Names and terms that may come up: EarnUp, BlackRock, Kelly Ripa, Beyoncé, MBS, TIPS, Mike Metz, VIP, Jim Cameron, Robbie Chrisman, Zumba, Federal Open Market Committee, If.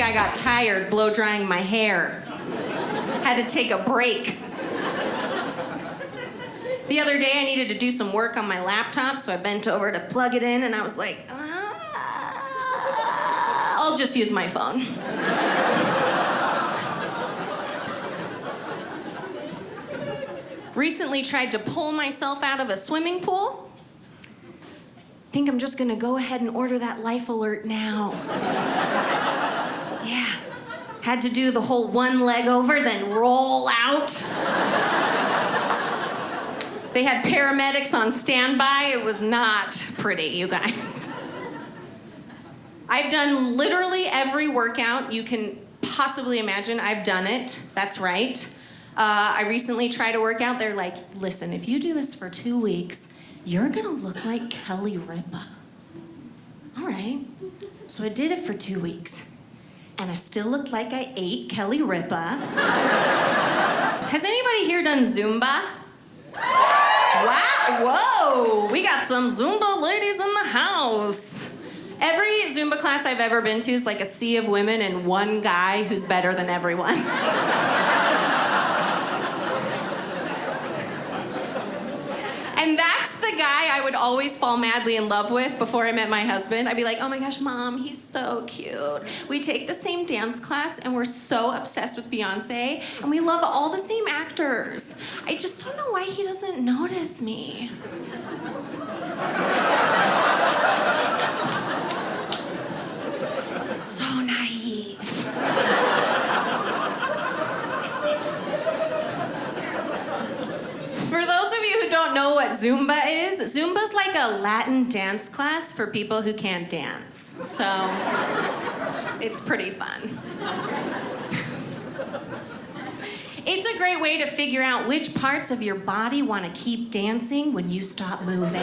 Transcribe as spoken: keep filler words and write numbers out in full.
I got tired blow-drying my hair. Had to take a break. The other day I needed to do some work on my laptop, so I bent over to plug it in, and I was like, ah, I'll just use my phone. Recently tried to pull myself out of a swimming pool. Think I'm just gonna go ahead and order that life alert now. Yeah, had to do the whole one leg over, then roll out. They had paramedics on standby. It was not pretty, you guys. I've done literally every workout you can possibly imagine. I've done it, that's right. Uh, I recently tried a workout. They're like, listen, if you do this for two weeks, you're gonna look like Kelly Ripa. All right, so I did it for two weeks. And I still looked like I ate Kelly Ripa. Has anybody here done Zumba? Wow, whoa, we got some Zumba ladies in the house. Every Zumba class I've ever been to is like a sea of women and one guy who's better than everyone. And that's the guy I would always fall madly in love with before I met my husband. I'd be like, oh my gosh, Mom, he's so cute. We take the same dance class and we're so obsessed with Beyoncé and we love all the same actors. I just don't know why he doesn't notice me. So naive. For those of you who don't know what Zumba is, Zumba's like a Latin dance class for people who can't dance. So, it's pretty fun. It's a great way to figure out which parts of your body want to keep dancing when you stop moving.